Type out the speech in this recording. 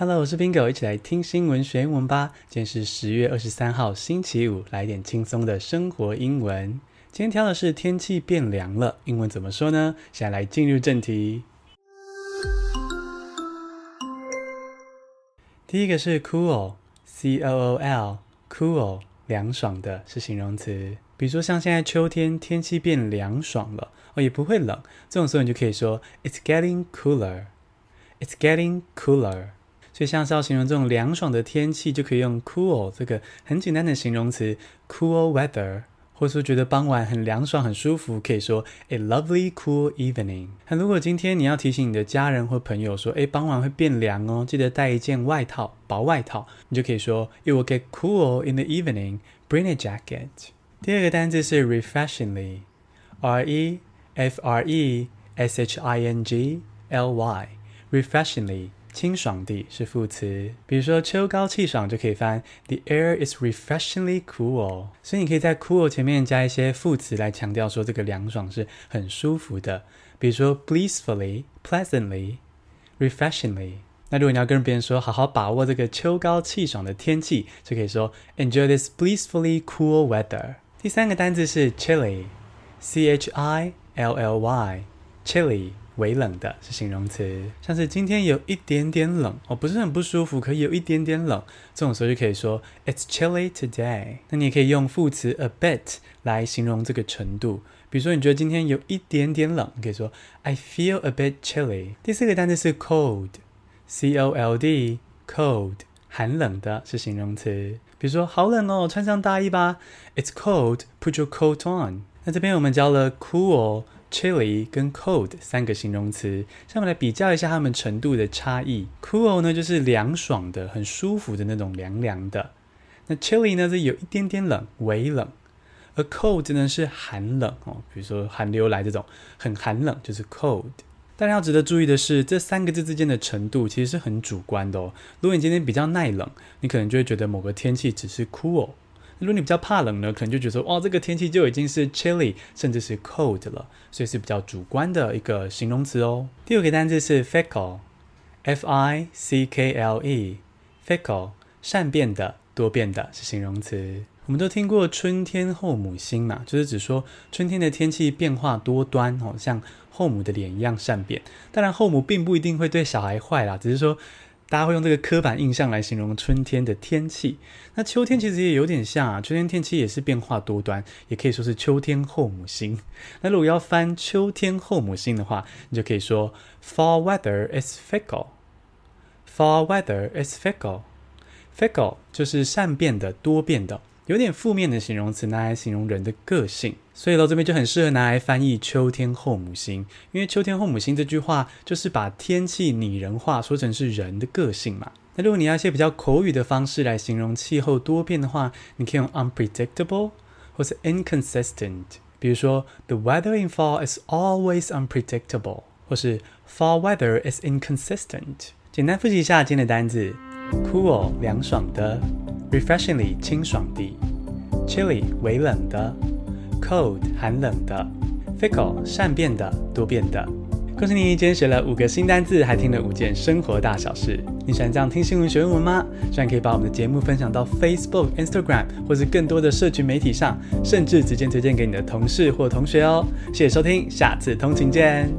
Hello， 我是 Bingo， 一起来听新闻学英文吧。今天是10月23号，星期五，来点轻松的生活英文。今天挑的是天气变凉了，英文怎么说呢？现在来进入正题。第一个是 cool，C-O-O-L， cool， 凉爽的是形容词。比如说像现在秋天，天气变凉爽了，也不会冷，这种时候你就可以说 It's getting cooler， It's getting cooler。所以像是要形容这种凉爽的天气，就可以用 cool 这个很简单的形容词 cool weather， 或是觉得傍晚很凉爽很舒服，可以说 a lovely cool evening。 如果今天你要提醒你的家人或朋友说傍晚会变凉哦，记得带一件外套，薄外套，你就可以说 It will get cool in the evening, bring a jacket。 第二个单字是 refreshingly， R-E-F-R-E-S-H-I-N-G-L-Y， refreshingly，清爽地是副词。比如说秋高气爽就可以翻 The air is refreshingly cool， 所以你可以在 cool 前面加一些副词来强调说这个凉爽是很舒服的，比如说 blissfully, pleasantly, refreshingly。 那如果你要跟别人说好好把握这个秋高气爽的天气，就可以说 Enjoy this blissfully cool weather。 第三个单字是 chilly， C-H-I-L-L-Y， chilly，微冷的是形容词。像是今天有一点点冷，不是很不舒服，可以有一点点冷，这种时候就可以说 It's chilly today。 那你也可以用副词 a bit 来形容这个程度，比如说你觉得今天有一点点冷，你可以说 I feel a bit chilly。 第四个单字是 cold， C-O-L-D， cold， 寒冷的是形容词。比如说好冷哦，穿上大衣吧， It's cold, put your coat on。 那这边我们教了 cool，chilly 跟 cold 三个形容词，下面来比较一下它们程度的差异。 cool 呢就是凉爽的，很舒服的那种凉凉的。那 chilly 呢是有一点点冷，微冷。而 cold 呢是寒冷，比如说寒流来这种很寒冷就是 cold。 但要值得注意的是，这三个字之间的程度其实是很主观的哦。如果你今天比较耐冷，你可能就会觉得某个天气只是 cool，如果你比较怕冷呢，可能就觉得说这个天气就已经是 chilly 甚至是 cold 了，所以是比较主观的一个形容词哦。第五个单字是 fickle， F-I-C-K-L-E， fickle， 善变的，多变的是形容词。我们都听过春天后母心嘛，就是指说春天的天气变化多端，像后母的脸一样善变。当然后母并不一定会对小孩坏啦，只是说大家会用这个刻板印象来形容春天的天气。那秋天其实也有点像秋天天气也是变化多端，也可以说是秋天后母心。那如果要翻秋天后母心的话，你就可以说 Fall weather is fickle， Fall weather is fickle。 Fickle 就是善变的，多变的，有点负面的形容词，拿来形容人的个性，所以这边就很适合拿来翻译秋天后母心。因为秋天后母心这句话就是把天气拟人化，说成是人的个性嘛。那如果你要一些比较口语的方式来形容气候多变的话，你可以用 unpredictable 或是 inconsistent， 比如说 The weather in fall is always unpredictable， 或是 Fall weather is inconsistent。 简单复习一下今天的单字： cool 凉爽的，refreshingly 清爽的， chilly 微冷的， cold 寒冷的， fickle 善变的，多变的。恭喜你，今天学了5个新单字，还听了5件生活大小事。你喜欢这样听新闻学英文吗？虽然可以把我们的节目分享到 Facebook、Instagram 或是更多的社群媒体上，甚至直接推荐给你的同事或同学哦。谢谢收听，下次通勤见。